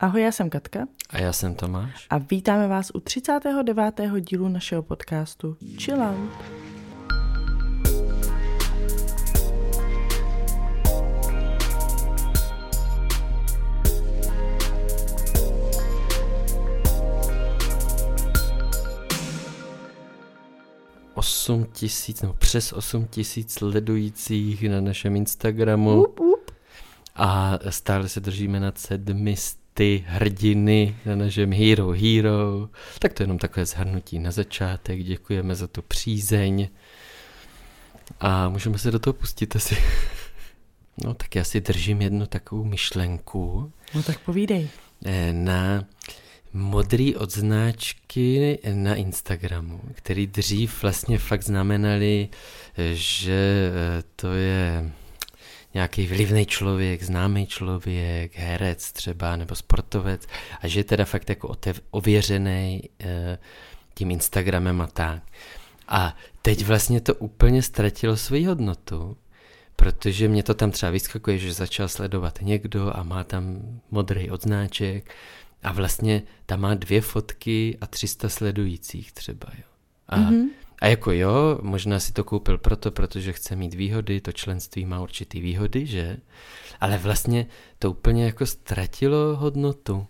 Ahoj, já jsem Katka. A já jsem Tomáš. A vítáme vás u 39. dílu našeho podcastu Chill Out. Přes 8 000 sledujících na našem Instagramu. A stále se držíme nad 700 hrdiny na našem Hero Hero. Tak to je jenom takové shrnutí na začátek. Děkujeme za tu přízeň. A můžeme se do toho pustit asi. No tak já si držím jednu takovou myšlenku. No tak povídej. Na modrý odznáčky na Instagramu, který dřív vlastně fakt znamenali, že to je nějaký vlivný člověk, známý člověk, herec třeba nebo sportovec a že je teda fakt jako ověřený tím Instagramem a tak. A teď vlastně to úplně ztratilo svoji hodnotu, protože mě to tam třeba vyskakuje, že začal sledovat někdo a má tam modrý odznáček a vlastně tam má 2 fotky a 300 sledujících třeba, jo. A jako jo, možná si to koupil protože chce mít výhody, to členství má určitý výhody, že? Ale vlastně to úplně jako ztratilo hodnotu.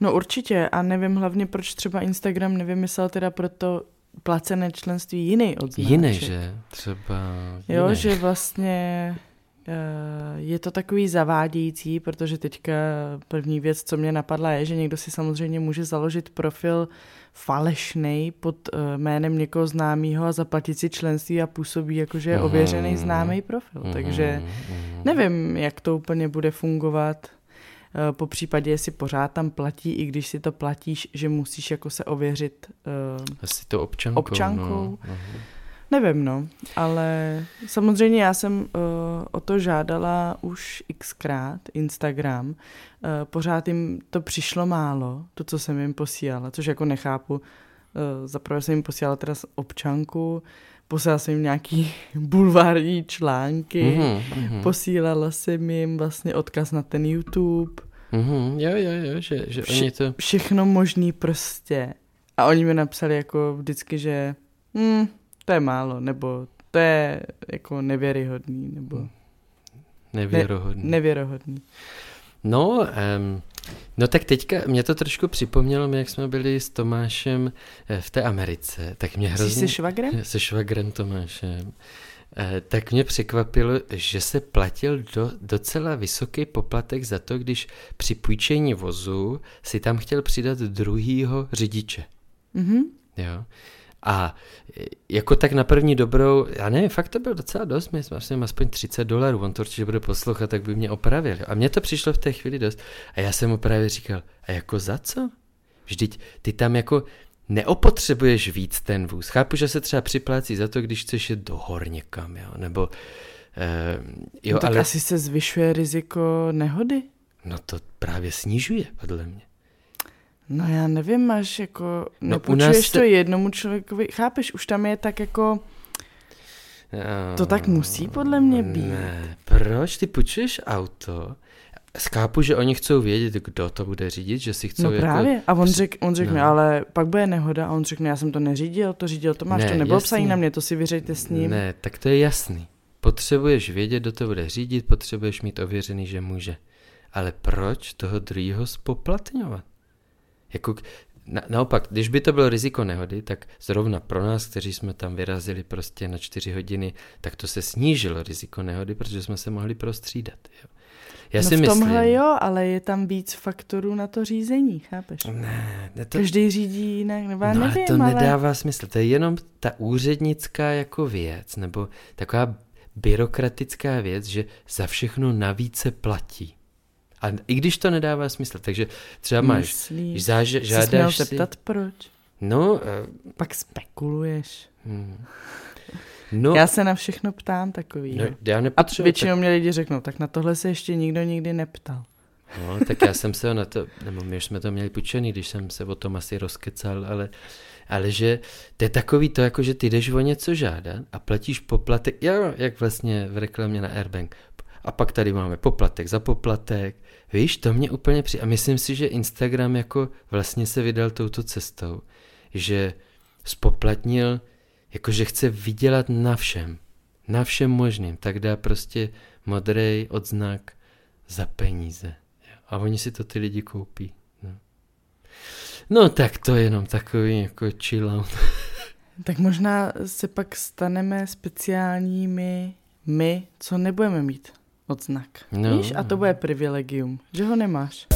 No určitě a nevím hlavně, proč třeba Instagram nevymyslel teda pro to placené členství jiný odznáček. Jiný, že? Třeba jiný. Jo, že vlastně je to takový zavádějící, protože teďka první věc, co mě napadla, je, že někdo si samozřejmě může založit profil falešnej pod jménem někoho známého a zaplatit si členství a působí jakože je ověřený známý profil. Takže nevím, jak to úplně bude fungovat. Po případě, jestli pořád tam platí, i když si to platíš, že musíš jako se ověřit asi to občankou. No. Nevím, no, ale samozřejmě já jsem o to žádala už xkrát Instagram. Pořád jim to přišlo málo, to, co jsem jim posílala, což jako nechápu. Zaprvé jsem jim posílala teda občanku, posílala jsem jim nějaký bulvární články, posílala jsem jim vlastně odkaz na ten YouTube. Jo, že oni to... Všechno možný prostě. A oni mi napsali jako vždycky, že... To je málo, nebo to je jako nevěrohodný, nebo... Nevěrohodný. No, no tak teďka mě to trošku připomnělo, jak jsme byli s Tomášem v té Americe. Tak mě hrozně... Se švagrem? Se švagrem Tomášem. Tak mě překvapilo, že se platil docela vysoký poplatek za to, když při půjčení vozu si tam chtěl přidat druhýho řidiče. Jo. A jako tak na první dobrou, já nevím, fakt to bylo docela dost, my jsme aspoň $30, on to určitě bude poslouchat, tak by mě opravil. A mně to přišlo v té chvíli dost. A já jsem mu právě říkal, a jako za co? Vždyť ty tam jako neopotřebuješ víc ten vůz. Chápu, že se třeba připlácí za to, když chceš jít do hor někam, jo, nebo... jo, no tak ale... asi se zvyšuje riziko nehody. No to právě snižuje, podle mě. No já nevím, máš jako, nepůjčuješ to jednomu člověkovi, chápeš, už tam je tak jako, to tak musí podle mě být. Ne, proč ty půjčuješ auto? Chápu, že oni chcou vědět, kdo to bude řídit, že si chcou... No právě, jako... a on řekne, no. Ale pak bude nehoda a on řekne, já jsem to neřídil, to řídil Tomáš, ne, to nebylo psaní na mě, to si vyřejte s ním. Ne, tak to je jasný. Potřebuješ vědět, kdo to bude řídit, potřebuješ mít ověřený, že může. Ale proč toho druhého spoplatňovat? Jako, naopak, když by to bylo riziko nehody, tak zrovna pro nás, kteří jsme tam vyrazili prostě na 4 hodiny, tak to se snížilo riziko nehody, protože jsme se mohli prostřídat. Jo. Já si myslím, ale je tam víc faktorů na to řízení, chápeš? Ne, to... Každý řídí jinak, nebo já nevím, ale... No to nedává smysl, to je jenom ta úřednická jako věc, nebo taková byrokratická věc, že za všechno navíc se platí. A i když to nedává smysl, takže třeba máš, žádáš si... Jsi měl zeptat proč? No... Pak spekuluješ. No, já se na všechno ptám takový. No, já nepotřebuji, a většinou mě lidi řeknou, tak na tohle se ještě nikdo nikdy neptal. No, tak já jsem se na to... Nebo my jsme to měli půjčený, když jsem se o tom asi rozkecal, ale že to je takový to, jako že ty jdeš o něco žádat a platíš poplatek, jak vlastně v reklamě na Airbank... A pak tady máme poplatek za poplatek. Víš, to mě úplně a myslím si, že Instagram jako vlastně se vydal touto cestou, že spoplatnil, jakože chce vydělat na všem možným, tak dá prostě modrý odznak za peníze. A oni si to ty lidi koupí. No tak to je jenom takový jako chill out. Tak možná se pak staneme speciálními my, co nebudeme mít odznak. No. Víš? A to bude privilegium, že ho nemáš.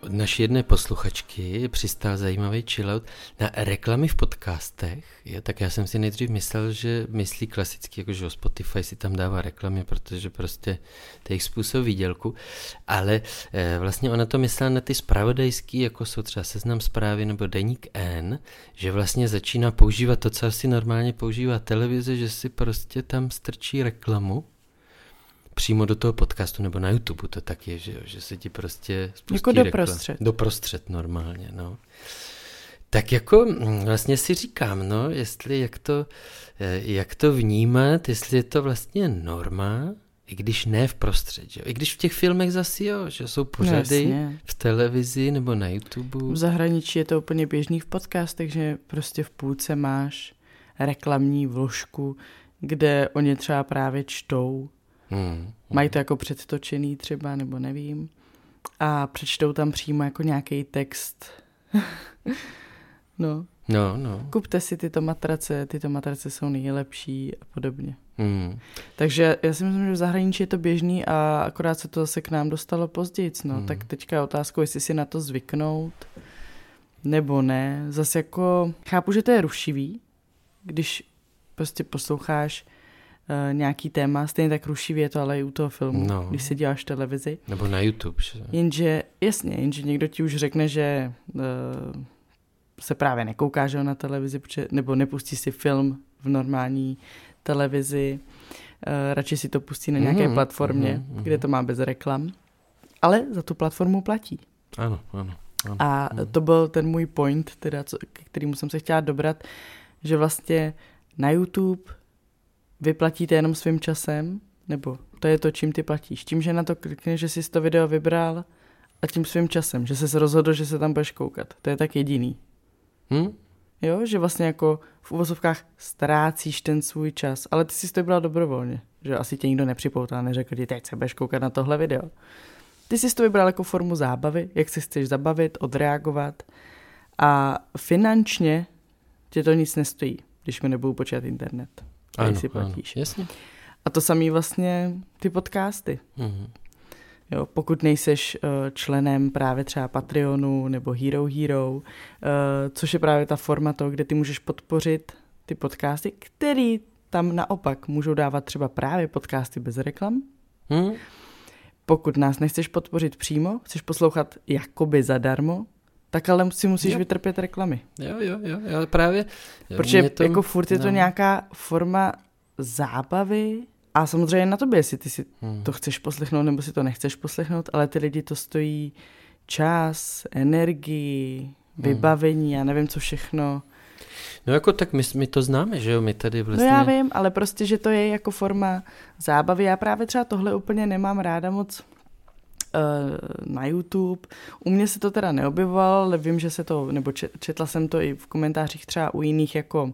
Od naší jedné posluchačky přistál zajímavý chillout na reklamy v podcastech. Tak já jsem si nejdřív myslel, že myslí klasicky, jakože Spotify si tam dává reklamy, protože prostě to je jejich způsob výdělku. Ale vlastně ona to myslela na ty zpravodajský, jako jsou třeba Seznam zprávy nebo Deník N, že vlastně začíná používat to, co asi normálně používá televize, že si prostě tam strčí reklamu přímo do toho podcastu, nebo na YouTube to tak je, že se ti prostě spustí jako doprostřed. Doprostřed normálně, no. Tak jako vlastně si říkám, no, jestli jak to vnímat, jestli je to vlastně norma, i když ne v prostřed, že jo. I když v těch filmech zase jo, že jsou pořady no, v televizi nebo na YouTube. V zahraničí je to úplně běžný v podcastech, že prostě v půlce máš reklamní vložku, kde oni třeba právě čtou. Mají to jako předtočený třeba, nebo nevím. A přečtou tam přímo jako nějaký text. No. Kupte si tyto matrace jsou nejlepší a podobně. Takže já si myslím, že v zahraničí je to běžný a akorát se to zase k nám dostalo později. Tak teďka je otázka, jestli si na to zvyknout, nebo ne. Zase jako chápu, že to je rušivý, když prostě posloucháš nějaký téma, stejně tak rušivě je to ale i u toho filmu, no. Když si děláš televizi. Nebo na YouTube. Že? Jenže někdo ti už řekne, že se právě nekouká, že na televizi, nebo nepustí si film v normální televizi, radši si to pustí na nějaké platformě, kde to má bez reklam, ale za tu platformu platí. Ano. A to byl ten můj point, teda, k kterému jsem se chtěla dobrat, že vlastně na YouTube vyplatíte jenom svým časem, nebo to je to, čím ty platíš. Tím, že na to klikneš, že jsi to video vybral a tím svým časem, že jsi rozhodl, že se tam budeš koukat. To je tak jediný. Jo, že vlastně jako v uvozovkách ztrácíš ten svůj čas, ale ty jsi to vybral dobrovolně, že asi tě nikdo nepřipoutal, neřekl ti, teď se budeš koukat na tohle video. Ty jsi to vybral jako formu zábavy, jak se chceš zabavit, odreagovat a finančně tě to nic nestojí, když mi nebudu počítat internet. Ano, si platíš. Jasně. A to samý vlastně ty podcasty. Jo, pokud nejseš členem právě třeba Patreonu nebo Hero Hero, což je právě ta forma toho, kde ty můžeš podpořit ty podcasty, který tam naopak můžou dávat třeba právě podcasty bez reklam. Pokud nás nechceš podpořit přímo, chceš poslouchat jakoby zadarmo, tak ale si musíš vytrpět reklamy. Jo, právě. Protože to, jako furt je to nějaká forma zábavy a samozřejmě na tobě, jestli ty si to chceš poslechnout nebo si to nechceš poslechnout, ale ty lidi to stojí čas, energii, vybavení, já nevím co všechno. No jako tak my to známe, že jo, my tady vlastně. No já vím, ale prostě, že to je jako forma zábavy. Já právě třeba tohle úplně nemám ráda moc na YouTube. U mě se to teda neobjevovalo, ale vím, že se to, nebo četla jsem to i v komentářích třeba u jiných jako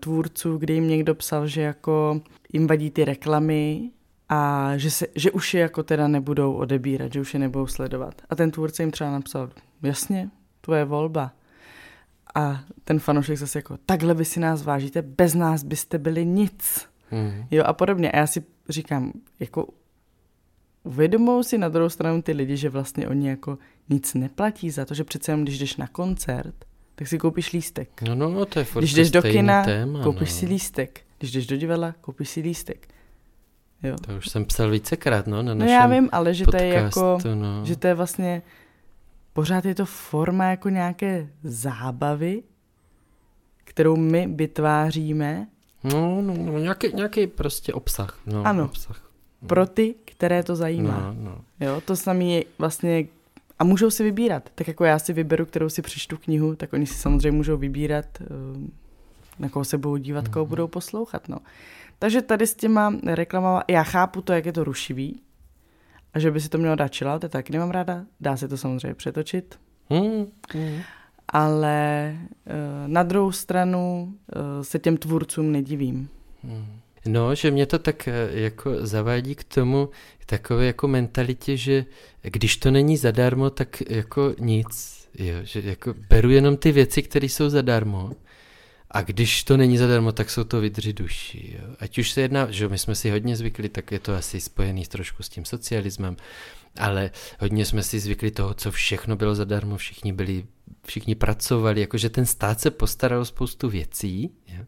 tvůrců, kdy jim někdo psal, že jako jim vadí ty reklamy a že už je jako teda nebudou odebírat, že už je nebudou sledovat. A ten tvůrce jim třeba napsal, jasně, tvoje volba. A ten fanoušek zase jako, takhle vy si nás vážíte, bez nás byste byli nic. Jo a podobně. A já si říkám, jako uvědomují si na druhou stranu ty lidi, že vlastně oni jako nic neplatí za to, že přece jenom, když jdeš na koncert, tak si koupíš lístek. No, to je furt když jdeš do kina, koupíš si lístek. Když jdeš do divadla, koupíš si lístek. Jo. To už jsem psal vícekrát, na našem já vím, ale že podcastu, to je jako, že to je vlastně, pořád je to forma jako nějaké zábavy, kterou my vytváříme. No nějaký prostě obsah. Ano. Obsah. Pro ty, které to zajímá. Jo, to samý je vlastně a můžou si vybírat. Tak jako já si vyberu, kterou si přečtu knihu, tak oni si samozřejmě můžou vybírat, na koho se budou dívat, koho budou poslouchat. Takže tady s těma reklamama, já chápu to, jak je to rušivý a že by si to mělo dát chillout, to taky nemám ráda, dá se to samozřejmě přetočit. Ale na druhou stranu se těm tvůrcům nedivím. No, že mě to tak jako zavádí k tomu takové jako mentalitě, že když to není zadarmo, tak jako nic. Jo, že jako beru jenom ty věci, které jsou zadarmo. A když to není zadarmo, tak jsou to vydři duši. Jo. Ať už se jedná, že my jsme si hodně zvykli, tak je to asi spojený trošku s tím socialismem, ale hodně jsme si zvykli toho, co všechno bylo zadarmo, všichni pracovali, jakože ten stát se postaral o spoustu věcí. Jo.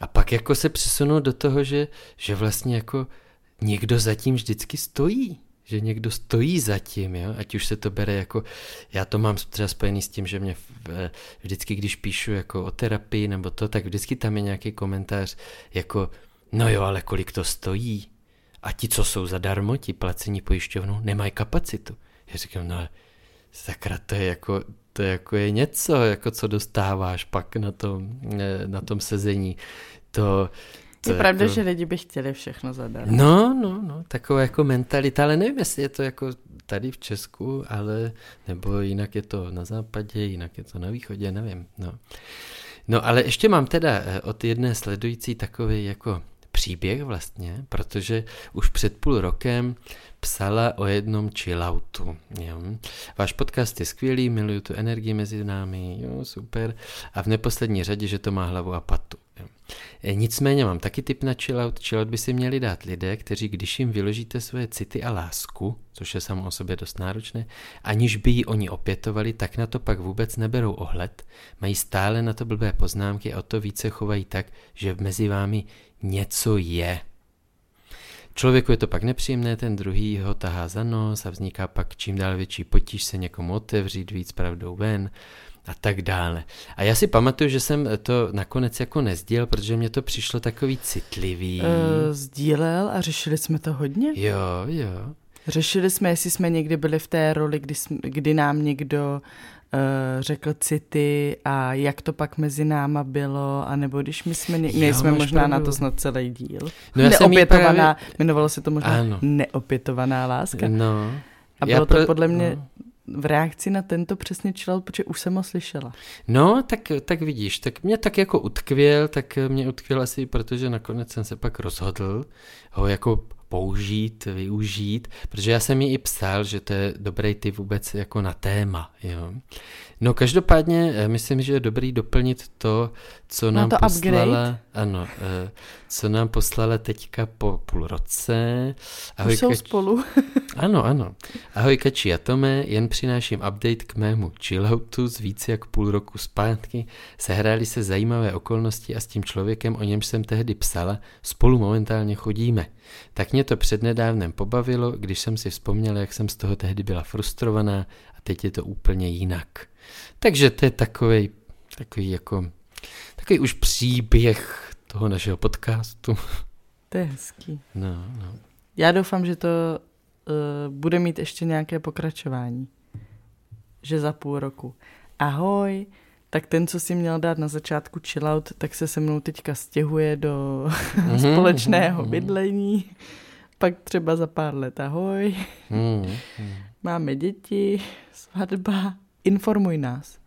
A pak jako se přesunul do toho, že vlastně jako někdo zatím vždycky stojí. Že někdo stojí za tím, jo? Ať už se to bere jako, já to mám třeba spojený s tím, že mě vždycky, když píšu jako o terapii nebo to, tak vždycky tam je nějaký komentář jako, no jo, ale kolik to stojí? A ti, co jsou zadarmo, ti placení pojišťovnou, nemají kapacitu. Já říkám, no ale sakra, to je něco, jako co dostáváš pak na tom sezení. To je pravda, jako... že lidi by chtěli všechno zadarmo. No, taková jako mentalita, ale nevím, jestli je to jako tady v Česku, ale nebo jinak je to na západě, jinak je to na východě, nevím. No ale ještě mám teda od jedné sledující takový jako příběh vlastně, protože už před 0,5 rokem psala o jednom chilloutu. Jo. Váš podcast je skvělý, miluju tu energii mezi námi, jo, super. A v neposlední řadě, že to má hlavu a patu. Jo. Nicméně mám taky tip na chillout. Chillout by si měli dát lidé, kteří, když jim vyložíte svoje city a lásku, což je samo o sobě dost náročné, aniž by ji oni opětovali, tak na to pak vůbec neberou ohled, mají stále na to blbé poznámky a o to více chovají tak, že mezi vámi něco je. Člověku je to pak nepříjemné, ten druhý ho tahá za nos a vzniká pak čím dál větší potíž se někomu otevřít víc pravdou ven a tak dále. A já si pamatuju, že jsem to nakonec jako nezdělil, protože mě to přišlo takový citlivý. Sdílel a řešili jsme to hodně. Jo. Řešili jsme, jestli jsme někdy byli v té roli, kdy nám někdo řekl city a jak to pak mezi náma bylo, anebo když my jsme nejsme možná pravdu. Na to snad celý díl. No neopětovaná, právě... jmenovalo se to možná ano. Neopětovaná láska. No. A bylo to podle mě... No. V reakci na tento přesně chillout, protože už jsem ho slyšela. No, tak vidíš, tak mě tak jako utkvěl, asi, protože nakonec jsem se pak rozhodl ho jako použít, využít, protože já jsem jí i psal, že to je dobrý tip vůbec jako na téma, jo. No každopádně myslím, že je dobrý doplnit to, co nám poslala, ano, co nám poslala teďka po 0,5 roce. Už jsou spolu. Ano. Ahoj Kači a Tome, jen přináším update k mému chilloutu z více jak 0,5 roku zpátky. Sehrály se zajímavé okolnosti a s tím člověkem, o němž jsem tehdy psala, spolu momentálně chodíme. Tak mě to přednedávnem pobavilo, když jsem si vzpomněla, jak jsem z toho tehdy byla frustrovaná a teď je to úplně jinak. Takže to je takový už příběh toho našeho podcastu. To je hezký. No. Já doufám, že to bude mít ještě nějaké pokračování. Že za 0,5 roku. Ahoj, tak ten, co si měl dát na začátku chillout, tak se se mnou teďka stěhuje do společného bydlení. Pak třeba za 5 let. Ahoj. Máme děti, svatba. Informuj nás.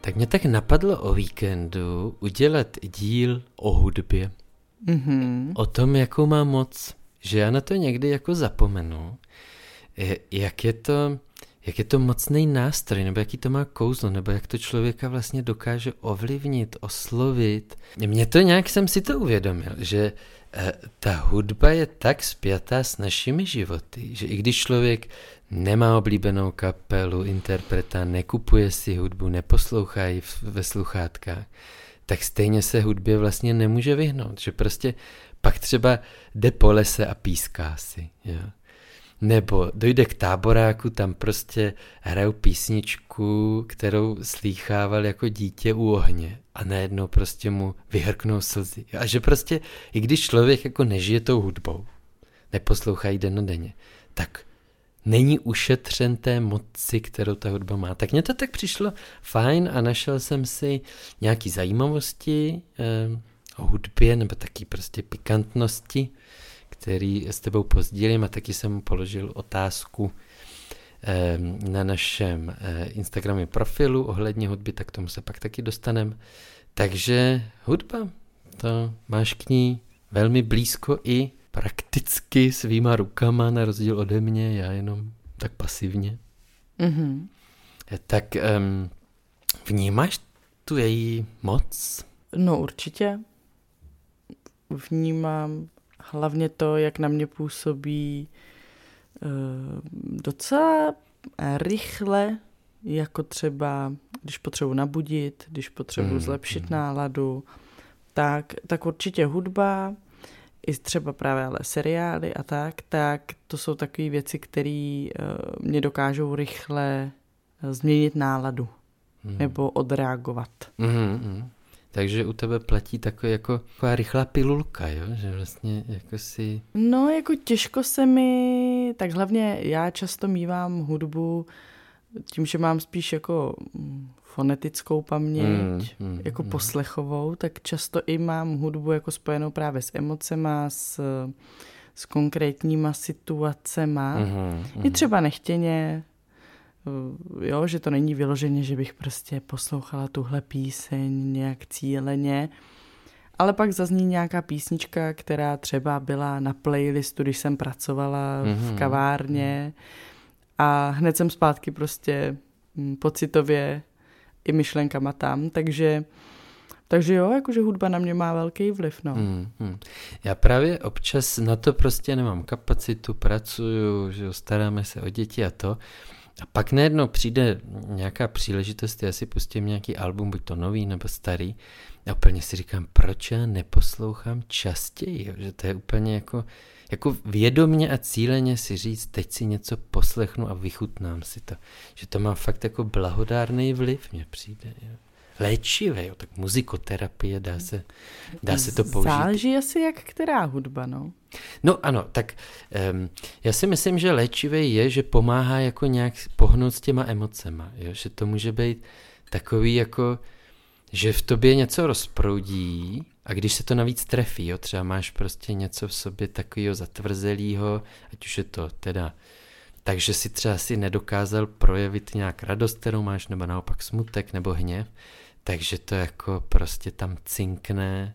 Tak mě tak napadlo o víkendu udělat díl o hudbě. O tom, jakou mám moc. Že já na to někdy jako zapomenu. Jak je to mocný nástroj, nebo jaký to má kouzlo, nebo jak to člověka vlastně dokáže ovlivnit, oslovit. Mě to nějak jsem si to uvědomil, že ta hudba je tak spjatá s našimi životy, že i když člověk nemá oblíbenou kapelu, interpreta, nekupuje si hudbu, neposlouchá ji ve sluchátkách, tak stejně se hudbě vlastně nemůže vyhnout, že prostě pak třeba jde po lese a píská si, jo. Nebo dojde k táboráku, tam prostě hrajou písničku, kterou slýchával jako dítě u ohně a najednou prostě mu vyhrknou slzy. A že prostě, i když člověk jako nežije tou hudbou, neposlouchá ji dennodenně, tak není ušetřen té moci, kterou ta hudba má. Tak mně to tak přišlo fajn a našel jsem si nějaký zajímavosti o hudbě nebo taky prostě pikantnosti, který s tebou pozdílím, a taky jsem položil otázku na našem Instagramu profilu ohledně hudby, tak tomu se pak taky dostaneme. Takže hudba, to máš k ní velmi blízko i prakticky svýma rukama, na rozdíl ode mě, já jenom tak pasivně. Mm-hmm. Tak vnímáš tu její moc? No určitě. Vnímám hlavně to, jak na mě působí docela rychle, jako třeba, když potřebuji nabudit, když potřebuji zlepšit náladu, tak určitě hudba, i třeba právě ale seriály a tak to jsou takové věci, které mě dokážou rychle změnit náladu nebo odreagovat. Takže u tebe platí taková rychlá pilulka, jo? Že vlastně jako si... No, jako těžko se mi... Tak hlavně já často mívám hudbu tím, že mám spíš jako fonetickou paměť, jako poslechovou, tak často i mám hudbu jako spojenou právě s emocema, s konkrétníma situacema. I třeba nechtěně... Jo, že to není vyloženě, že bych prostě poslouchala tuhle píseň nějak cíleně, ale pak zazní nějaká písnička, která třeba byla na playlistu, když jsem pracovala v kavárně, a hned jsem zpátky prostě pocitově i myšlenkama tam, takže jo, jakože hudba na mě má velký vliv, no. Já právě občas na to prostě nemám kapacitu, pracuju, že staráme se o děti a to. A pak najednou přijde nějaká příležitost, já si pustím nějaký album, buď to nový nebo starý, a úplně si říkám, proč já neposlouchám častěji, že to je úplně jako vědomně a cíleně si říct, teď si něco poslechnu a vychutnám si to. Že to má fakt jako blahodárný vliv, mně přijde. Jo. Léčivé, jo, tak muzikoterapie, dá se to použít. Záleží asi jak která hudba, no. No ano, tak já si myslím, že léčivé je, že pomáhá jako nějak pohnout s těma emocema, jo? Že to může být takový jako, že v tobě něco rozproudí, a když se to navíc trefí, jo? Třeba máš prostě něco v sobě takového zatvrzelýho, ať už je to teda... Takže si třeba si nedokázal projevit nějak radost, kterou máš, nebo naopak smutek, nebo hněv, takže to jako prostě tam cinkne.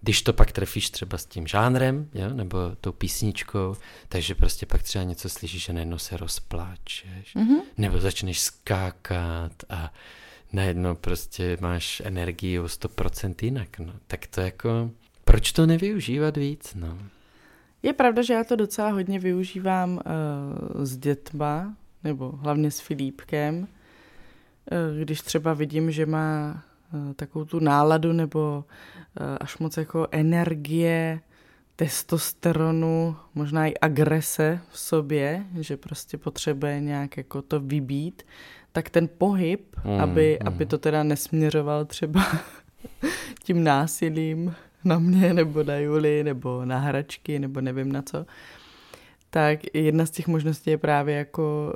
Když to pak trefíš třeba s tím žánrem, jo, nebo tou písničkou, takže prostě pak třeba něco slyšíš a najednou se rozpláčeš, nebo začneš skákat a najednou prostě máš energii o 100% jinak. No. Tak to jako, proč to nevyužívat víc, no? Je pravda, že já to docela hodně využívám s dětma, nebo hlavně s Filipkem, když třeba vidím, že má takovou tu náladu nebo až moc jako energie, testosteronu, možná i agrese v sobě, že prostě potřebuje nějak jako to vybít, tak ten pohyb, aby to teda nesměřoval třeba tím násilím na mě, nebo na Juli, nebo na hračky, nebo nevím na co, tak jedna z těch možností je právě jako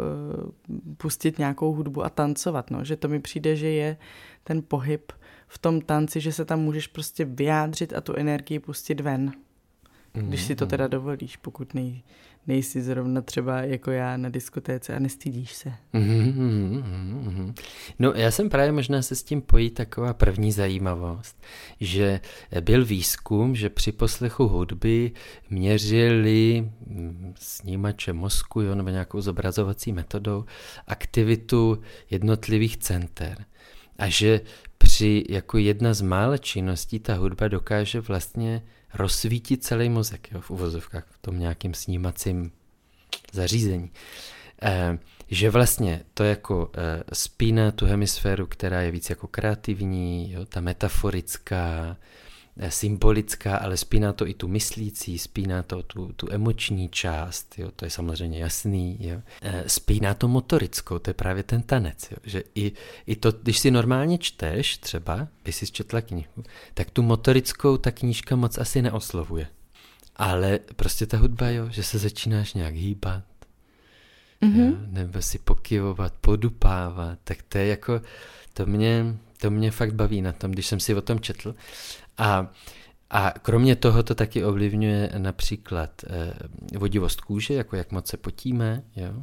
pustit nějakou hudbu a tancovat, no. Že to mi přijde, že je ten pohyb v tom tanci, že se tam můžeš prostě vyjádřit a tu energii pustit ven. Když si to teda dovolíš, pokud nejsi zrovna třeba jako já na diskotéce a nestydíš se. No já jsem právě možná se s tím pojí taková první zajímavost, že byl výzkum, že při poslechu hudby měřili snímače mozku, jo, nebo nějakou zobrazovací metodou aktivitu jednotlivých center. A že při jako jedna z mála činností ta hudba dokáže vlastně rozsvítit celý mozek, jo, v uvozovkách, v tom nějakým snímacím zařízení. Že vlastně to jako spíná tu hemisféru, která je víc jako kreativní, jo, ta metaforická, symbolická, ale spíná to i tu myslící, spíná to tu emoční část, jo, to je samozřejmě jasný, jo. Spíná to motorickou, to je právě ten tanec, jo, že i to, když si normálně čteš, třeba, když jsi četla knihu, tak tu motorickou ta knížka moc asi neoslovuje. Ale prostě ta hudba, jo, že se začínáš nějak hýbat, mm-hmm. jo, nebo si pokyvovat, podupávat, tak to je jako, to mě fakt baví na tom, když jsem si o tom četl. A kromě toho to taky ovlivňuje například vodivost kůže, jako jak moc se potíme, jo?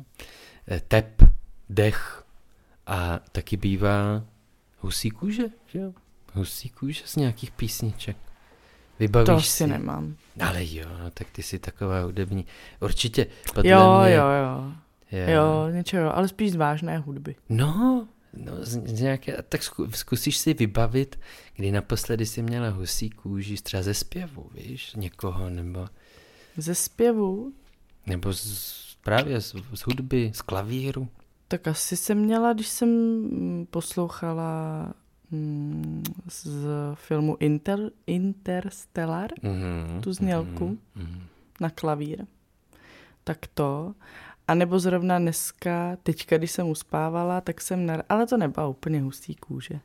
Tep, dech a taky bývá husí kůže, jo? Husí kůže z nějakých písniček. Vybavíš to si nemám. Ale jo, no, tak ty jsi taková hudební. Určitě. Jo, něčeho, ale spíš z vážné hudby. No z nějaké, tak zkusíš si vybavit, kdy naposledy jsi měla husí kůži, třeba ze zpěvu, víš, někoho, nebo... Ze zpěvu? Nebo právě z hudby, z klavíru. Tak asi jsem měla, když jsem poslouchala... z filmu Interstellar, mm-hmm, tu znělku mm-hmm. na klavír. Tak to. A nebo zrovna dneska, teďka, když jsem uspávala, tak jsem ale to nebyla úplně hustý kůže.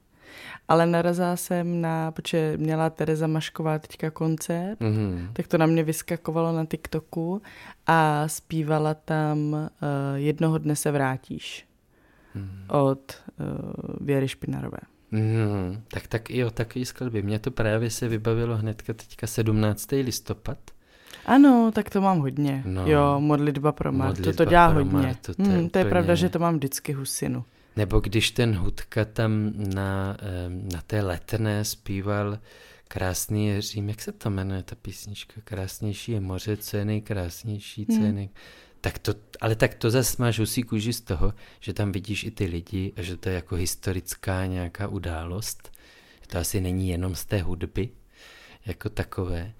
Ale narazila jsem protože měla Tereza Mašková teďka koncert, mm-hmm. tak to na mě vyskakovalo na TikToku a zpívala tam Jednoho dne se vrátíš od Věry Špinárové. Tak i o takový skladbě. Mně to právě se vybavilo hnedka teďka 17. listopad. Ano, tak to mám hodně. No, jo, modlitba pro Martu, to dělá hodně. Martu, to je pravda, že to mám vždycky husinu. Nebo když ten Hudka tam na té Letné zpíval Krásný je Řím, jak se to jmenuje ta písnička? Krásnější je moře, co je nejkrásnější, co je tak to zase máš husí kůži z toho, že tam vidíš i ty lidi a že to je jako historická nějaká událost. To asi není jenom z té hudby jako takové.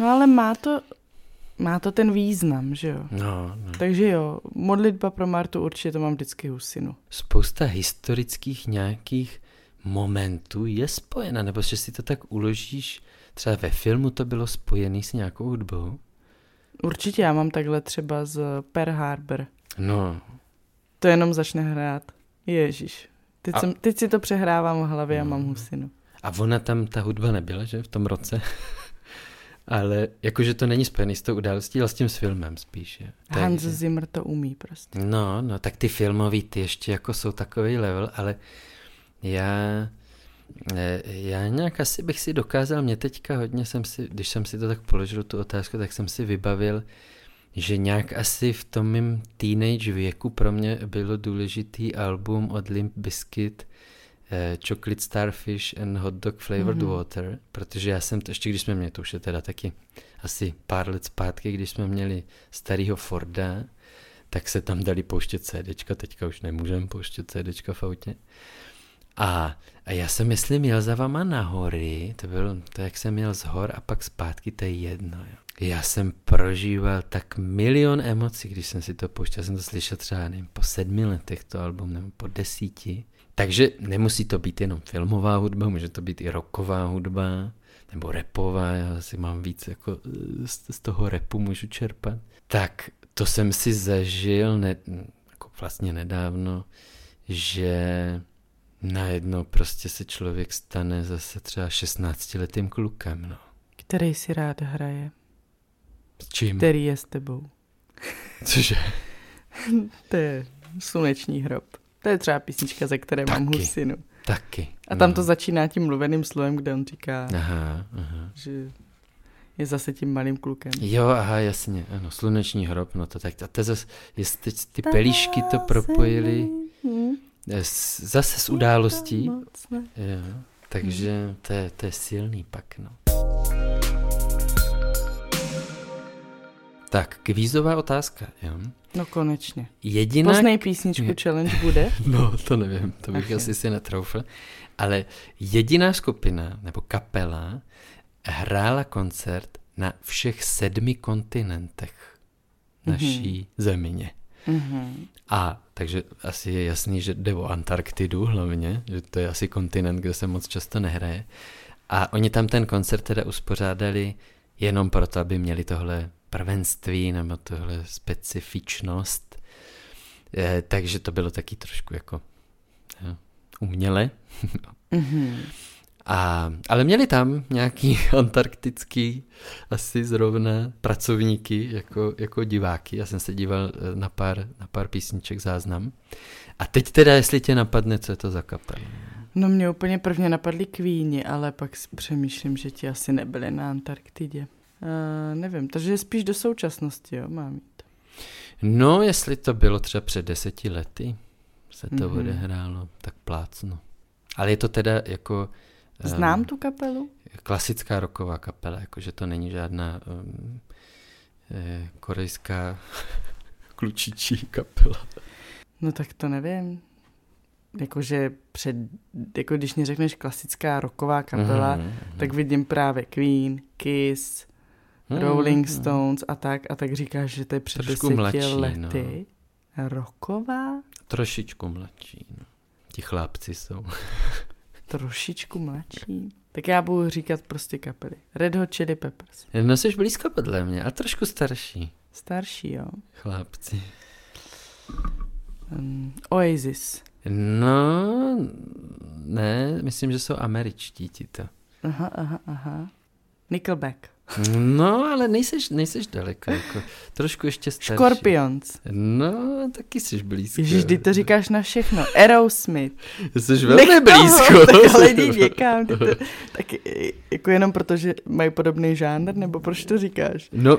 No ale má to ten význam, že jo? No. Takže jo, modlitba pro Martu, určitě to mám vždycky husinu. Spousta historických nějakých momentů je spojena, nebo že si to tak uložíš, třeba ve filmu to bylo spojené s nějakou hudbou. Určitě, já mám takhle třeba z Pearl Harbor. No. To jenom začne hrát. Ježíš. Teď si to přehrávám v hlavě a mám husinu. A ona tam, ta hudba nebyla, že? V tom roce. Ale jakože to není spojený s tou událostí, ale s tím s filmem spíše. Hans Zimmer to umí prostě. No, tak ty filmový, ty ještě jako jsou takový level, ale já nějak asi bych si dokázal, mě teďka hodně když jsem si to tak položil tu otázku, tak jsem si vybavil, že nějak asi v tom mým teenage věku pro mě bylo důležitý album od Limp Bizkit Chocolate Starfish and Hot Dog Flavored Water, protože já jsem to ještě, když jsme měli, to už je teda taky asi pár let zpátky, když jsme měli starýho Forda, tak se tam dali pouštět CDčka, teďka už nemůžeme pouštět CDčka v autě. A já jsem, myslím, jel za vama nahory, to bylo to, jak jsem jel z hor a pak zpátky, to je jedno. Jo. Já jsem prožíval tak milion emocí, když jsem si to pouštěl, jsem to slyšel třeba, nevím, po 7 letech to album, nebo po 10. Takže nemusí to být jenom filmová hudba, může to být i rocková hudba, nebo rapová, já si mám víc, jako z toho rapu můžu čerpat. Tak to jsem si zažil, jako vlastně nedávno, že... Najednou prostě se člověk stane zase třeba 16letým klukem, no. Který si rád hraje. S čím? Který je s tebou. Cože? To je Sluneční hrob. To je třeba písnička, ze které mám husinu. Taky. A tam to začíná tím mluveným slovem, kde on říká, že je zase tím malým klukem. Jo, aha, jasně, ano, Sluneční hrob, no to tak. A to zase, jestli ty pelíšky to propojili... Zase s událostí, jo, takže to je silný pak. No. Tak, kvízová otázka. Jo. No konečně. Poznej písničku challenge bude? No, to nevím, to bych asi si netroufl. Ale jediná skupina nebo kapela hrála koncert na všech 7 kontinentech naší země. Mm-hmm. A takže asi je jasný, že jde o Antarktidu hlavně, že to je asi kontinent, kde se moc často nehraje. A oni tam ten koncert teda uspořádali jenom proto, aby měli tohle prvenství nebo tohle specifičnost. Takže to bylo taky trošku jako uměle. Mm-hmm. Ale měli tam nějaký antarktický asi zrovna pracovníky jako diváky. Já jsem se díval na pár písniček záznam. A teď teda, jestli tě napadne, co je to za kapel? No mě úplně prvně napadly Queeni, ale pak přemýšlím, že ti asi nebyli na Antarktidě. Nevím, takže spíš do současnosti, jo, mám jít. No, jestli to bylo třeba před 10 lety, se to odehrálo, tak plácno. Ale je to teda jako... Znám tu kapelu? Klasická rocková kapela, jakože to není žádná korejská klučičí kapela. No tak to nevím. Jako když mi řekneš klasická rocková kapela, tak vidím právě Queen, Kiss, Rolling Stones a tak říkáš, že to je před 10 lety. No. Rocková? Trošičku mladší. No. Ti chlápci jsou... Trošičku mladší. Tak já budu říkat prostě kapely. Red Hot Chili Peppers. No jsi blízko podle mě, a trošku starší. Starší, jo. Chlápci. Oasis. No, ne, myslím, že jsou američtí ti to. Aha. Nickelback. No, ale nejseš daleko. Jako, trošku ještě starší. Scorpions. No, taky jsi blízko. Ježiš, ty to říkáš na všechno. Aerosmith. Jsi velmi blízko. Tak lidi někam. Tak jako jenom proto, že mají podobný žánr, nebo proč to říkáš? No,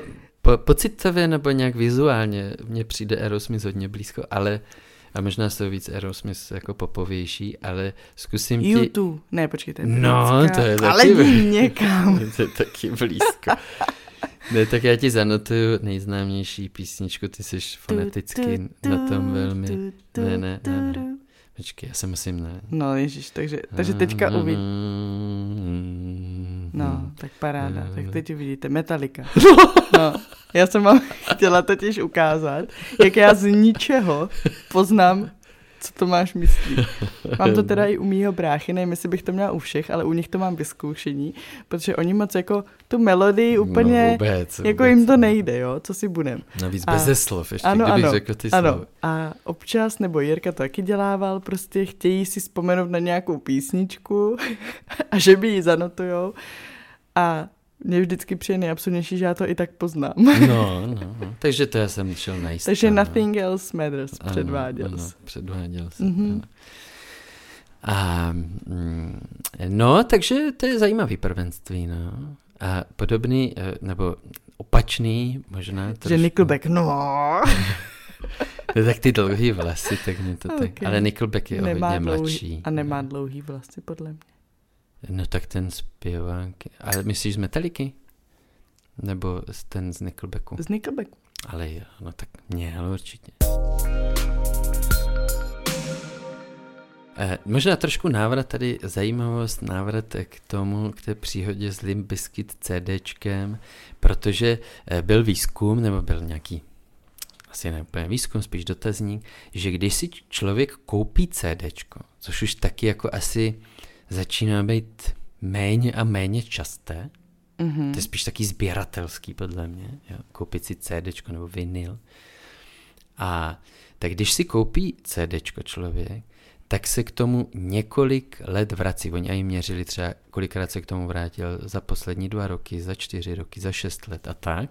pocitově nebo nějak vizuálně mně přijde Aerosmith hodně blízko, ale... A možná jsou víc Aerosmith jako popovější, ale zkusím ti... YouTube. Ne, počkejte. No, to je taky... Ale jdi někam. To je taky blízko. Ne, tak já ti zanotuju nejznámější písničku, ty jsi foneticky na tom velmi... Ne. Počkej, já se musím ne. No, ježiš, takže teďka uvidí. No, tak paráda. Tak teď uvidíte. Metallica. No, já jsem vám chtěla totiž ukázat, jak já z ničeho poznám, co Tomáš myslí. Mám to teda i u mýho bráchy, nevím, jestli bych to měla u všech, ale u nich to mám vyzkoušení, protože oni moc jako tu melodii úplně, no vůbec. Jako jim to nejde, jo, co si budem. Navíc beze slov, ještě kdybych řekl ty slova. A občas, nebo Jirka to taky dělával, prostě chtějí si vzpomenout na nějakou písničku a že by ji zanotujou a mě vždycky přijde nejabsurdnější, že já to i tak poznám. No. Takže to já jsem šel najistá. Takže Nothing Else Matters předváděl jsem. Mm-hmm. No, takže to je zajímavý prvenství, no. A podobný, nebo opačný, možná. Trošku. Že Nickelback, no. Tak ty dlouhý vlasy, tak mě to okay. Tak. Ale Nickelback je hodně mladší. A nemá dlouhý vlasy, podle mě. No tak ten zpěvák... Ale myslíš z Metalliky? Nebo ten z Nickelbacku? Z Nickelbacku. Ale jo, no tak mě, ale určitě. Možná trošku návrat tady, zajímavost, návrat k tomu, k té příhodě s Limp Bizkit CDčkem, protože byl výzkum, nebo byl nějaký, asi ne úplně výzkum, spíš dotazník, že když si člověk koupí CDčko, což už taky jako asi... začíná být méně a méně časté. Mm-hmm. To je spíš taky sběratelský podle mě. Jo? Koupit si CDčko nebo vinyl. A tak když si koupí CDčko člověk, tak se k tomu několik let vrací. Oni aj měřili třeba, kolikrát se k tomu vrátil za poslední 2 roky, za 4 roky, za 6 let a tak.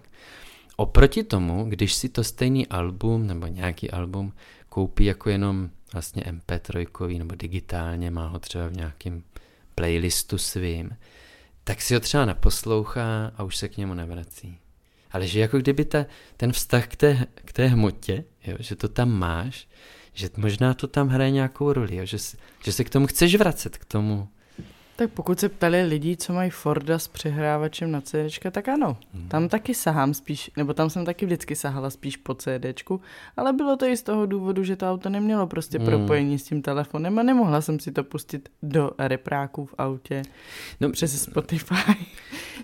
Oproti tomu, když si to stejný album nebo nějaký album koupí jako jenom vlastně MP3 nebo digitálně, má ho třeba v nějakém playlistu svým, tak si ho třeba naposlouchá a už se k němu nevrací. Ale že jako kdyby ten vztah k té hmotě, jo, že to tam máš, že možná to tam hraje nějakou roli, jo, že se k tomu chceš vracet, k tomu. Tak pokud se ptali lidí, co mají Forda s přehrávačem na CDčka, tak ano. Tam taky sahám spíš, nebo tam jsem taky vždycky sahala spíš po CDčku, ale bylo to i z toho důvodu, že to auto nemělo prostě propojení s tím telefonem a nemohla jsem si to pustit do repráků v autě přes Spotify.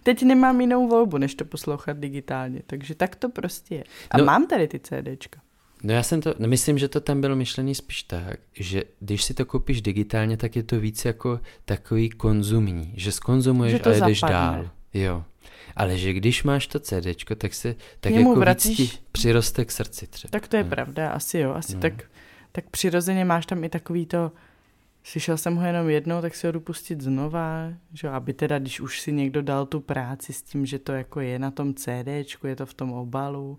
Teď nemám jinou volbu, než to poslouchat digitálně, takže tak to prostě je. A mám tady ty CDčka. No já jsem to, myslím, že to tam bylo myšlený spíš tak, že když si to koupíš digitálně, tak je to víc jako takový konzumní, že skonzumuješ a jdeš dál. Jo. Ale že když máš to CDčko, tak se tak jako vracíš, víc ti přiroste k srdci třeba. Tak to je pravda, asi jo, tak přirozeně máš tam i takový to Slyšel jsem ho jenom jednou, tak si ho jdu pustit znova, že? Aby teda, když už si někdo dal tu práci s tím, že to jako je na tom CDčku, je to v tom obalu.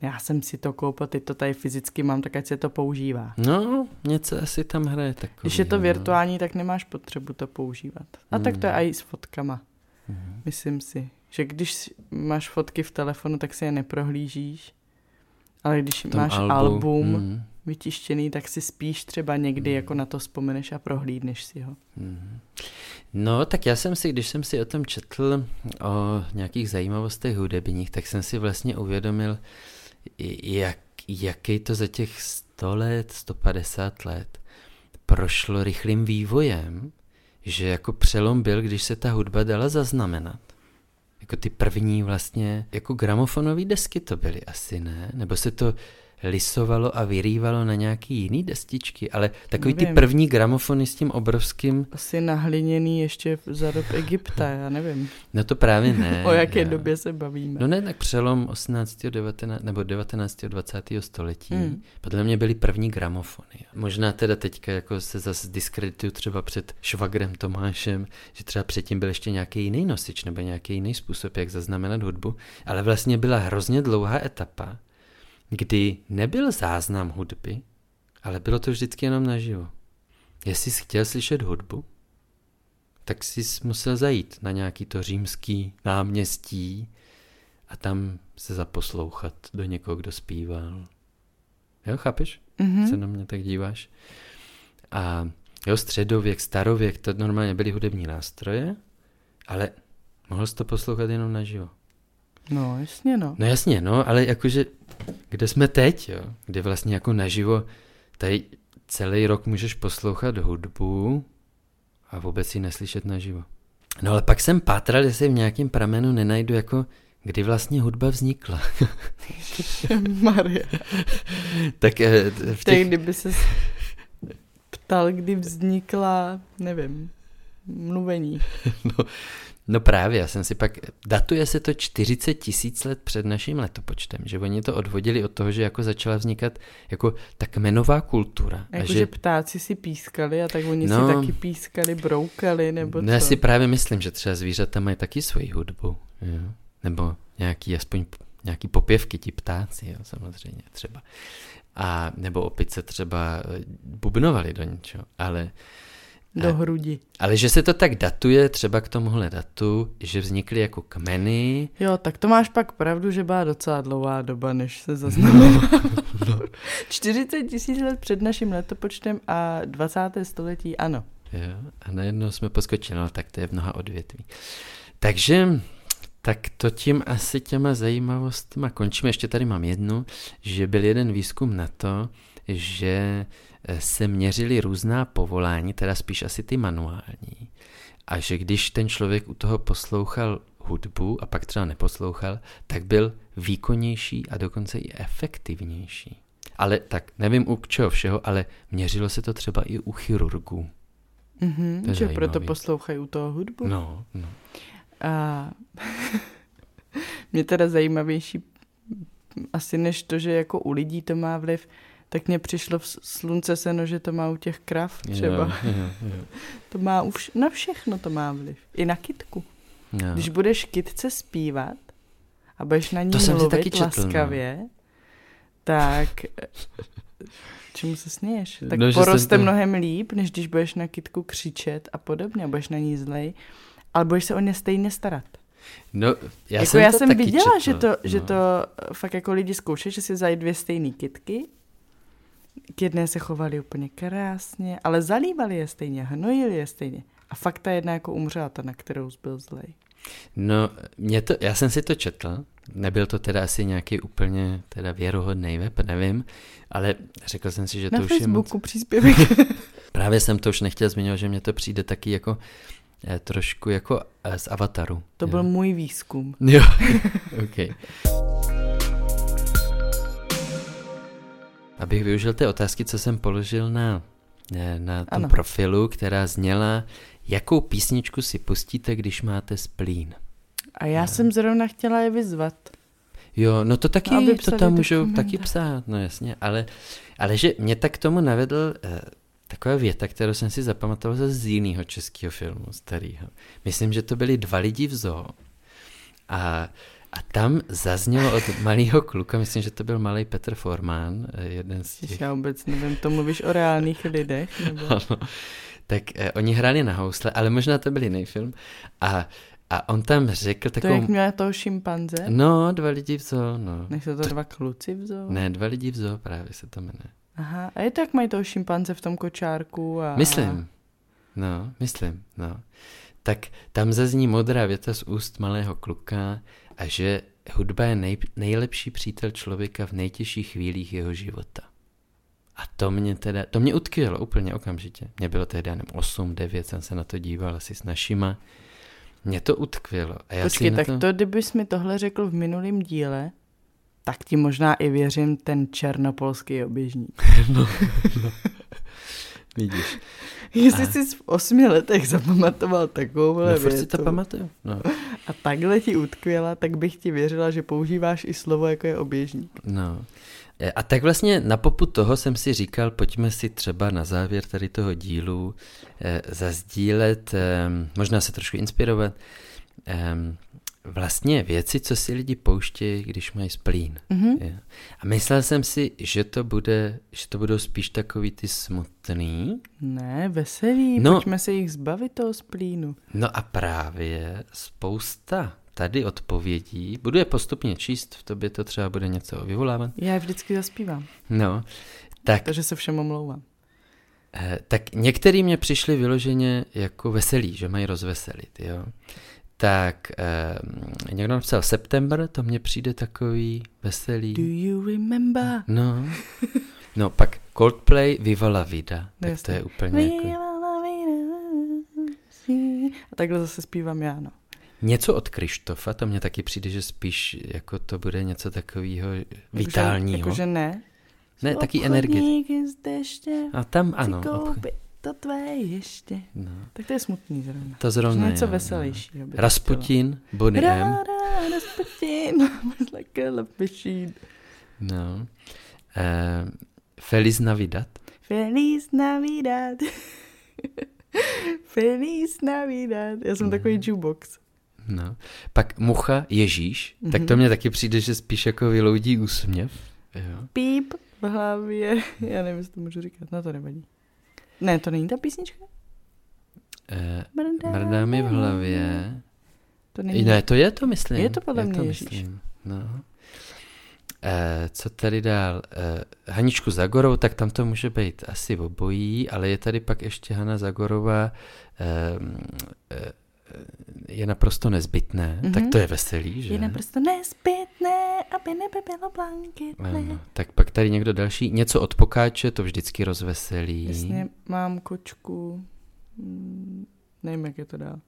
Já jsem si to koupil, teď to tady fyzicky mám, tak ať se to používá. No, něco asi tam hraje takový. Když je to virtuální, tak nemáš potřebu to používat. A tak to je i s fotkama. Myslím si, že když máš fotky v telefonu, tak si je neprohlížíš. Ale když máš album vytištěný, tak si spíš třeba někdy jako na to vzpomeneš a prohlídneš si ho. No, tak já jsem si, když jsem si o tom četl, o nějakých zajímavostech hudebních, tak jsem si vlastně uvědomil, jaký to za těch 100 let, 150 let prošlo rychlým vývojem, že jako přelom byl, když se ta hudba dala zaznamenat. Jako ty první vlastně, jako gramofonové desky to byly asi, ne? Nebo se to lisovalo a vyrývalo na nějaký jiný destičky, ale takový nevím. Ty první gramofony s tím obrovským... Asi nahliněný ještě za dob Egypta, já nevím. No to právě ne. O jaké době se bavíme. No ne, tak přelom 19. a 20. století. Podle mě byly první gramofony. Možná teda teďka jako se zase diskredituju třeba před švagrem Tomášem, že třeba předtím byl ještě nějaký jiný nosič nebo nějaký jiný způsob, jak zaznamenat hudbu, ale vlastně byla hrozně dlouhá etapa, kdy nebyl záznam hudby, ale bylo to vždycky jenom naživo. Jestli jsi chtěl slyšet hudbu, tak jsi musel zajít na nějaký to římský náměstí a tam se zaposlouchat do někoho, kdo zpíval. Jo, chápeš? Se na mě tak díváš. A jo, středověk, starověk, to normálně byly hudební nástroje, ale mohl jsi to poslouchat jenom naživo. No, jasně, no. No jasně, no, ale jakože, kde jsme teď, jo? Kde vlastně jako naživo tady celý rok můžeš poslouchat hudbu a vůbec ji neslyšet naživo. No ale pak jsem pátral, jestli v nějakém pramenu nenajdu jako, kdy vlastně hudba vznikla. Maria. Tak v těch... Kdyby se ptal, kdy vznikla, nevím, mluvení. No právě, já jsem si pak, datuje se to 40 000 let před naším letopočtem, že oni to odvodili od toho, že jako začala vznikat jako ta kmenová kultura. A že ptáci si pískali a tak oni si taky pískali, broukali nebo co? No já si právě myslím, že třeba zvířata mají taky svoji hudbu, jo? Nebo nějaký, aspoň nějaký popěvky ti ptáci, jo? Samozřejmě třeba. A nebo opice třeba bubnovali do něčeho, ale... Do hrudi. Ale že se to tak datuje, třeba k tomuhle datu, že vznikly jako kmeny. Jo, tak to máš pak pravdu, že byla docela dlouhá doba, než se zaznamenalo. 40 000 let před naším letopočtem a 20. století, ano. Jo, a najednou jsme poskočili, no, tak to je v mnoha odvětví. Takže... Tak to tím asi těma zajímavostma končíme. Ještě tady mám jednu, že byl jeden výzkum na to, že se měřili různá povolání, teda spíš asi ty manuální. A že když ten člověk u toho poslouchal hudbu a pak třeba neposlouchal, tak byl výkonnější a dokonce i efektivnější. Ale tak, nevím u čeho všeho, ale měřilo se to třeba i u chirurgů. Že proto poslouchají u toho hudbu? No. A mě teda zajímavější asi než to, že jako u lidí to má vliv, tak mě přišlo v slunce seno, že to má u těch krav třeba. Jo. To má na všechno to má vliv. I na kytku. Jo. Když budeš kytce zpívat a budeš na ní mluvit laskavě, tak... Čemu se směješ? Tak no, poroste mnohem líp, než když budeš na kytku křičet a podobně. Budeš na ní zlej. Ale budeš se o ně stejně starat. No, já jsem viděla, četl, že to fakt jako lidi zkoušeli, že si vzali 2 stejný kytky. K jedné se chovali úplně krásně, ale zalívali je stejně, hnojili je stejně. A fakt ta jedna jako umřela, ta, na kterou byl zlej. No, já jsem si to četl. Nebyl to teda asi nějaký úplně teda věrohodný web, nevím, ale řekl jsem si, že to už je moc... Na Facebooku příspěvek. Právě jsem to už nechtěl zmiňovat, že mně to přijde taky jako... Trošku jako z Avataru. To byl můj výzkum. Jo, ok. Abych využil té otázky, co jsem položil na tom profilu, která zněla, jakou písničku si pustíte, když máte splín. A já jsem zrovna chtěla je vyzvat. Jo, no to taky, to tam můžou taky psát, no jasně, ale že mě tak tomu navedl Taková věta, kterou jsem si zapamatoval z jiného českého filmu, starého. Myslím, že to byli Dva lidi v zoo. A tam zaznělo od malého kluka, myslím, že to byl malý Petr Formán, jeden z těch. Já vůbec nevím, to mluvíš o reálných lidech? Nebo... Ano. Tak oni hráli na housle, ale možná to byl jiný film. A on tam řekl takovou... To jak měla toho šimpanze? No, Dva lidi v zoo, no. Nejsou to Dva kluci v zoo? Ne, Dva lidi v zoo právě se to jmenuje. Aha, a je to, jak mají toho šimpanze v tom kočárku a... Myslím. Tak tam zazní modrá věta z úst malého kluka a že hudba je nejlepší přítel člověka v nejtěžších chvílích jeho života. A to mě utkvělo úplně okamžitě. Mě bylo tehdy 8, 9, jsem se na to díval asi s našima. Mě to utkvělo. A já počkej, tak to, kdybys mi tohle řekl v minulém díle, tak ti možná i věřím ten černopolský oběžník. No. Vidíš. Jestli jsi v 8 letech zapamatoval takovouhle větu. Furt si to pamatuju. No. A takhle ti utkvěla, tak bych ti věřila, že používáš i slovo, jako je oběžník. No. A tak vlastně na popud toho jsem si říkal, pojďme si třeba na závěr tady toho dílu zazdílet, možná se trošku inspirovat, vlastně věci, co si lidi pouštějí, když mají splín. Mm-hmm. A myslel jsem si, že to budou spíš takový ty smutný. Ne, veselý, no, pojďme se jich zbavit toho splínu. No a právě spousta tady odpovědí, budu je postupně číst, v tobě to třeba bude něco vyvolávat. Já je vždycky zaspívám. No, tak... Protože se všem omlouvám. Tak některý mě přišli vyloženě jako veselí, že mají rozveselit, jo. Tak někdo napsal September, to mně přijde takový veselý. Do you remember? No, no pak Coldplay, Viva La Vida, tak jasný. To je úplně jako... Viva La Vida. A takhle zase zpívám já, no. Něco od Krištofa, to mně taky přijde, že spíš jako to bude něco takového vitálního. Jakože ne? Ne, taky energie. A tam ano. To tvé ještě. No. Tak to je smutný zrovna. To zrovna něco veselější. No. Rasputin, Bonnie M. Rasputin, like a love machine. No. Feliz Navidad. Feliz Navidad. Feliz Navidad. Já jsem takový jukebox. No. Pak mucha, Ježíš. Mm-hmm. Tak to mně taky přijde, že spíš jako vyloudí úsměv. Jo. Píp v hlavě. Já nevím, jestli to můžu říkat. No to nevadí. Ne, to není ta písnička? Mrdá mi v hlavě. To není. Ne, to je to, myslím. Je to podle mě Ježíš. No. Co tady dál? Haničku Zagorovou, tak tam to může být asi obojí, ale je tady pak ještě Hana Zagorová, je naprosto nezbytné, tak to je veselý, že? Je naprosto nezbytné, aby nebe bylo blanketné. Tak pak tady někdo další, něco od Pokáče, to vždycky rozveselí. Jasně, mám kočku, nevím, jak je to dál.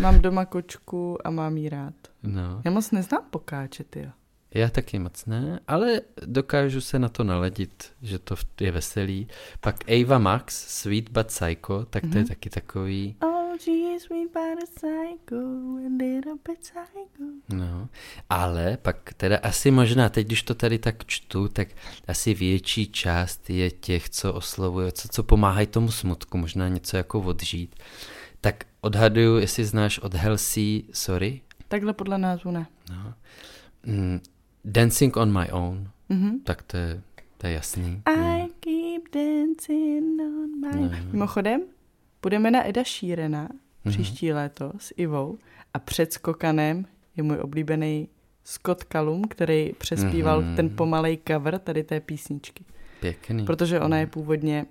Mám doma kočku a mám jí rád. No. Já moc neznám Pokáče, tyjo. Já taky moc ne, ale dokážu se na to naladit, že to je veselý. Pak Ava Max, Sweet But Psycho, tak to je taky takový... Oh, she's sweet but a psycho, a little bit psycho. No, ale pak teda asi možná, teď když to tady tak čtu, tak asi větší část je těch, co oslovuje, co pomáhají tomu smutku, možná něco jako odžít. Tak odhaduju, jestli znáš od Halsey, Sorry? Takhle podle názvu ne. No. Dancing on my own, tak to je jasný. I keep dancing on my own. Mimochodem, budeme na Eda Sheerana příští léto s Ivou a před skokanem je můj oblíbený Scott Callum, který přespíval ten pomalej cover tady té písničky. Pěkný. Protože ona je původně,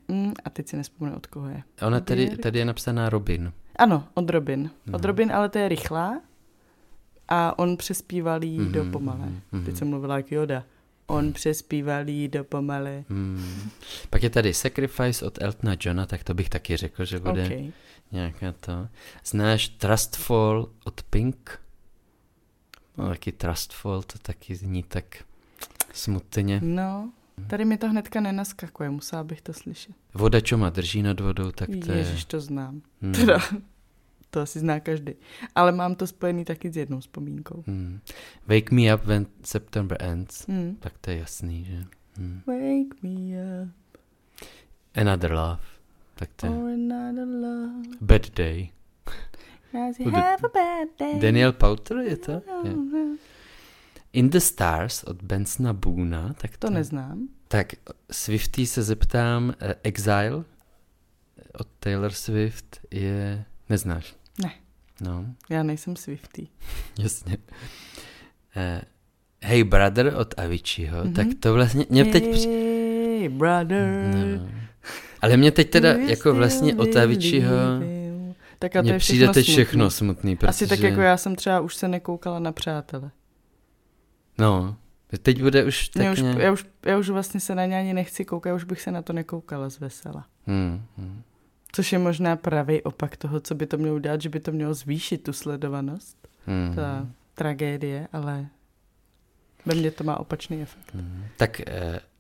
a teď si nespomenu, od koho je. Ona tady je napsaná Robin. Ano, od Robin. No. Od Robin, ale to je rychlá. A on přespíval jí do pomalé. Teď jsem mluvila jak Yoda. On přespíval jí do pomalé. Pak je tady Sacrifice od Eltona Johna, tak to bych taky řekl, že bude nějaká to. Znáš Trustfall od Pink? No taky Trustfall, to taky zní tak smutně. No, tady mi to hnedka nenaskakuje, musela bych to slyšet. Voda, čo má drží nad vodou, tak to je... Ježiš, to znám. Teda... To asi zná každý. Ale mám to spojený taky s jednou vzpomínkou. Wake me up when September ends. Tak to je jasný, že? Wake me up. Another Love. Tak to je. Bad Day. Have a bad day. Daniel Powter je to? Je. In the Stars od Bensona Boona. Tak to neznám. Tak Swifty se zeptám. Exile od Taylor Swift je... Neznáš? Ne. No. Já nejsem Swifty. Jasně. Hey Brother od Aviciiho. Mm-hmm. Tak to vlastně... Mě teď... Hey Brother. No. Ale mě teď teda jako vlastně od Aviciiho... Tak a to je přijde teď všechno smutný, protože... Asi tak jako já jsem třeba už se nekoukala na Přátele. No, teď bude už tak už, nějak... já už vlastně se na ně ani nechci koukat, já už bych se na to nekoukala z vesela. Což je možná pravý opak toho, co by to mělo udělat, že by to mělo zvýšit tu sledovanost, ta tragédie, ale ve mně to má opačný efekt. Tak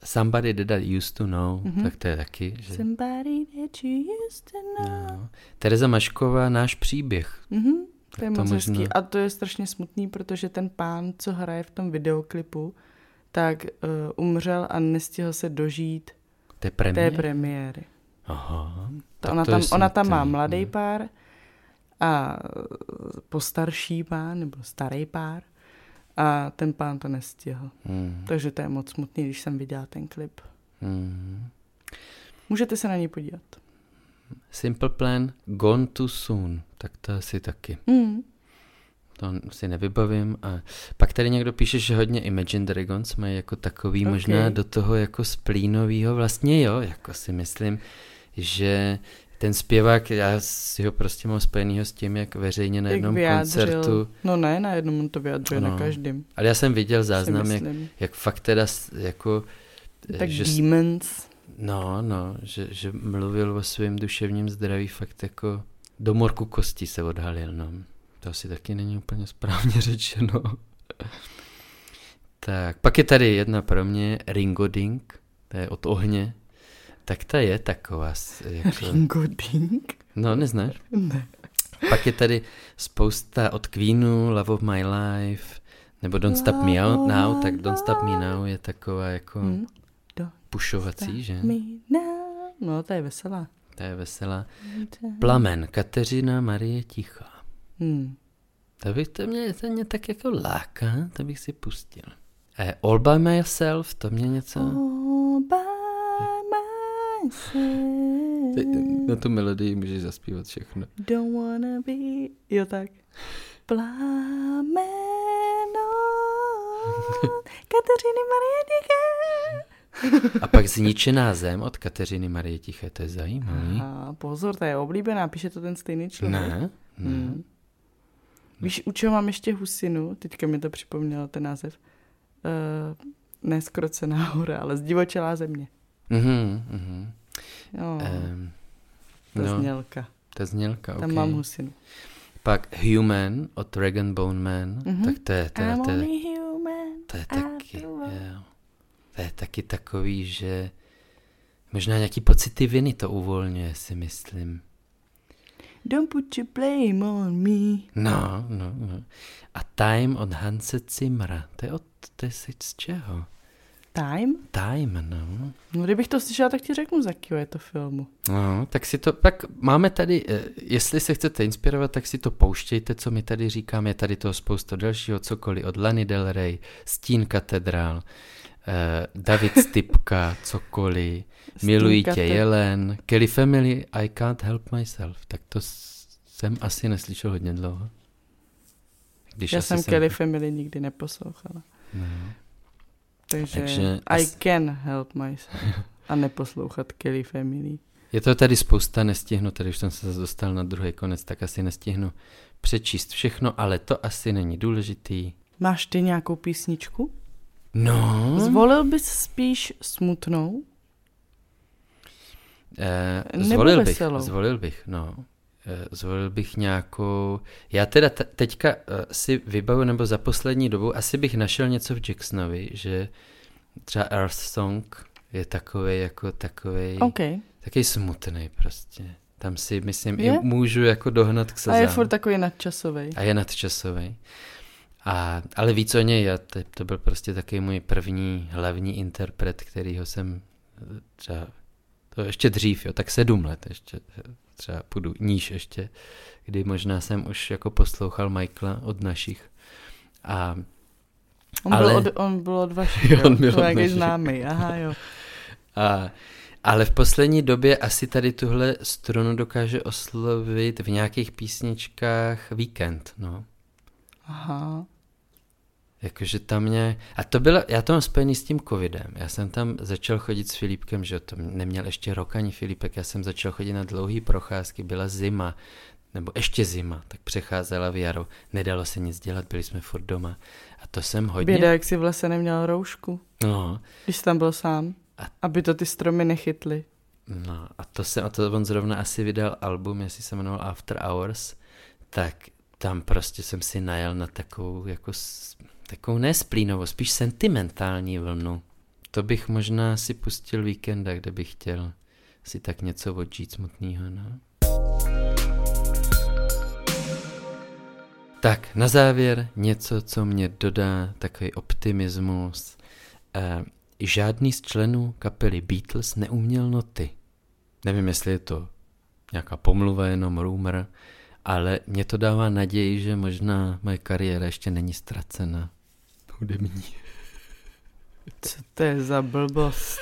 Somebody That I Used To Know, tak to je taky. Že... Somebody That You Used To Know. No. Tereza Mašková, Náš příběh. Mm-hmm. To je moc hezký. A to je strašně smutný, protože ten pán, co hraje v tom videoklipu, tak umřel a nestihl se dožít té premiéry. Aha. Ona tam má mladý pár a postarší pár, nebo starý pár a ten pán to nestihl. Takže to je moc smutný, když jsem viděla ten klip. Můžete se na něj podívat. Simple Plan, Gone Too Soon. Tak to asi taky. To si nevybavím. A pak tady někdo píše, že hodně Imagine Dragons mají jako takový možná do toho jako splínovýho. Vlastně jo, jako si myslím, že ten zpěvák, já si ho prostě mám spojenýho s tím, jak veřejně na jednom koncertu. No ne, na jednom on to vyjadřuje, na každém. Ale já jsem viděl záznam, jak fakt teda jako... Tak že Demons... No, že mluvil o svém duševním zdraví fakt jako do morku kostí se odhalil, no. To asi taky není úplně správně řečeno. Tak, pak je tady jedna pro mě, Ringoding, to je od ohně. Tak ta je taková. Jako... Ringoding? No, neznáš? Ne. Pak je tady spousta od Queenu, Love of My Life, nebo Don't Stop Me Now, tak Don't Stop Me Now je taková jako... pušovací, že? No, ta je veselá. Plamen, Kateřina Marie Tichá. To mě tak jako láká, to bych si pustil. All By Myself, to mě něco... All by myself. Na tu melodii můžeš zaspívat všechno. Don't wanna be... Jo, tak. Plameno, Kateřiny Marie Tichá. A pak Zničená zem od Kateřiny Marie Tiché, to je zajímavý. Aha, pozor, ta je oblíbená, píše to ten stejný člověk. Ne. Víš, u čeho mám ještě husinu? Teďka mi to připomnělo ten název. Ne Zkrocená hora, ale Zdivočelá země. Ta znělka, tam mám husinu. Pak Human od Rag & Bone Man. Tak to je taky takový, že možná nějaký pocity viny to uvolňuje, si myslím. Don't put your blame on me. No. A Time od Hanse Zimmera. To je z čeho? Time, no. No, kdybych to slyšela, tak ti řeknu, z jakého je to filmu. No, tak si to, tak máme tady, jestli se chcete inspirovat, tak si to pouštějte, co my tady říkáme. Je tady toho spousta dalšího, cokoliv od Lany Del Rey, Stín katedrál. David Stypka, cokoliv, Miluji tě jelen, Kelly Family, I Can't Help Myself. Tak to jsem asi neslyšel hodně dlouho. Já jsem Kelly Family nikdy neposlouchala. No. Takže I Can Help Myself a neposlouchat Kelly Family. Je to tady spousta, nestihnu, tady už jsem se zase dostal na druhý konec, tak asi nestihnu přečíst všechno, ale to asi není důležitý. Máš ty nějakou písničku? No. Zvolil bys spíš smutnou? Zvolil bych nějakou... Já teda teďka si vybavu, nebo za poslední dobu, asi bych našel něco v Jacksonovi, že třeba Earth Song je takovej takový smutný prostě. Tam si myslím, i můžu jako dohnat k Sazam. A je furt takový nadčasovej. Ale víc o něj, to byl prostě taky můj první hlavní interpret, kterýho jsem třeba to ještě dřív, jo, tak 7 let ještě, třeba půjdu níž ještě, kdy možná jsem už jako poslouchal Michaela od našich. A On byl od vašich, známý. Aha, jo. Ale v poslední době asi tady tuhle strunu dokáže oslovit v nějakých písničkách Víkend, no. Aha. Jakože tam mě... A to bylo... Já to mám spojený s tím covidem. Já jsem tam začal chodit s Filipkem, že to neměl ještě rok ani Filipek. Já jsem začal chodit na dlouhý procházky. Byla zima, nebo ještě zima, tak přecházela v jaro. Nedalo se nic dělat, byli jsme furt doma. A to jsem hodně... Běda, jak jsi v lese neměl roušku. No. Když jsi tam byl sám. Aby to ty stromy nechytly. No a to on zrovna asi vydal album, jestli se jmenoval After Hours, tak tam prostě jsem si najel na takovou jako... Takovou ne splínovou, spíš sentimentální vlnu. To bych možná si pustil Víkenda, kde bych chtěl si tak něco odžít smutného. No? Tak, na závěr něco, co mě dodá takový optimismus. Žádný z členů kapely Beatles neuměl noty. Nevím, jestli je to nějaká pomluva, jenom rumor, ale mě to dává naději, že možná moje kariéra ještě není ztracena. Hudební. Co to je za blbost?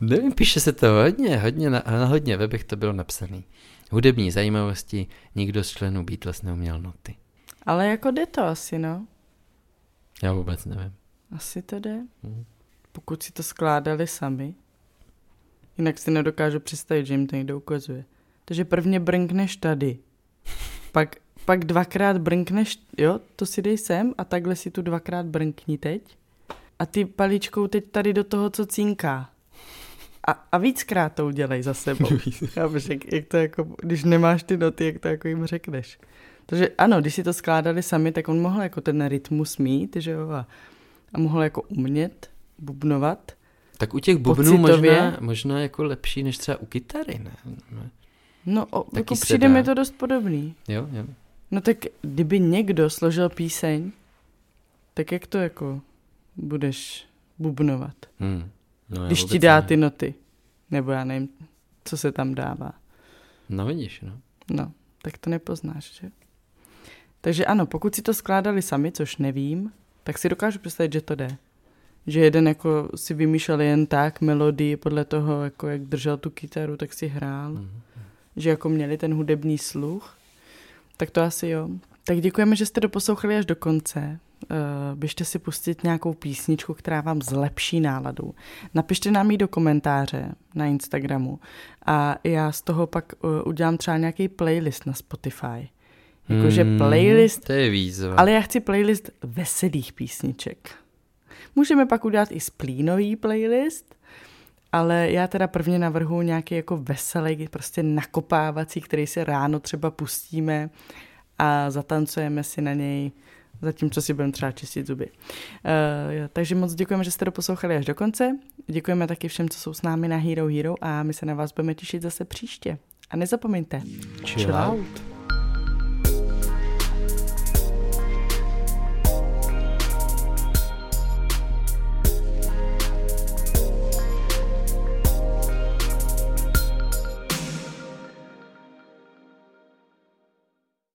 Nevím, píše se to hodně, na hodně webech to bylo napsané. Hudební zajímavosti, nikdo z členů Beatles neuměl noty. Ale jako jde to asi, no? Já vůbec nevím. Asi to jde. Pokud si to skládali sami. Jinak si nedokážu představit, že jim to někdo ukazuje. Takže prvně brnkneš tady. Pak 2x brnkneš, jo, to si dej sem a takhle si tu 2x brnkni teď. A ty paličkou teď tady do toho, co cínká. A víckrát to udělej za sebou. Já bych řekl, jak to jako, když nemáš ty noty, jak to jako jim řekneš. Takže ano, když si to skládali sami, tak on mohl jako ten rytmus mít, že jo, a mohl jako umět bubnovat. Tak u těch bubnů možná jako lepší, než třeba u kytary, ne? No, jako přijde mi to dost podobný. Jo. No tak, kdyby někdo složil píseň, tak jak to jako budeš bubnovat? No, když ti dá ty noty. Nebo já nevím, co se tam dává. No vidíš, no. No, tak to nepoznáš, že? Takže ano, pokud si to skládali sami, což nevím, tak si dokážu představit, že to jde. Že jeden jako si vymýšlel jen tak melodii podle toho, jako jak držel tu kytaru, tak si hrál. Že jako měli ten hudební sluch, tak to asi jo. Tak děkujeme, že jste doposlouchali až do konce. Běžte si pustit nějakou písničku, která vám zlepší náladu. Napište nám ji do komentáře na Instagramu a já z toho pak udělám třeba nějaký playlist na Spotify. Jakože playlist... To je výzva. Ale já chci playlist veselých písniček. Můžeme pak udělat i splínový playlist, ale já teda prvně navrhuji nějaký jako veselý, prostě nakopávací, který si ráno třeba pustíme a zatancujeme si na něj, zatímco si budeme třeba čistit zuby. Takže moc děkujeme, že jste to poslouchali až do konce. Děkujeme taky všem, co jsou s námi na Hero Hero a my se na vás budeme těšit zase příště. A nezapomeňte. Ciao.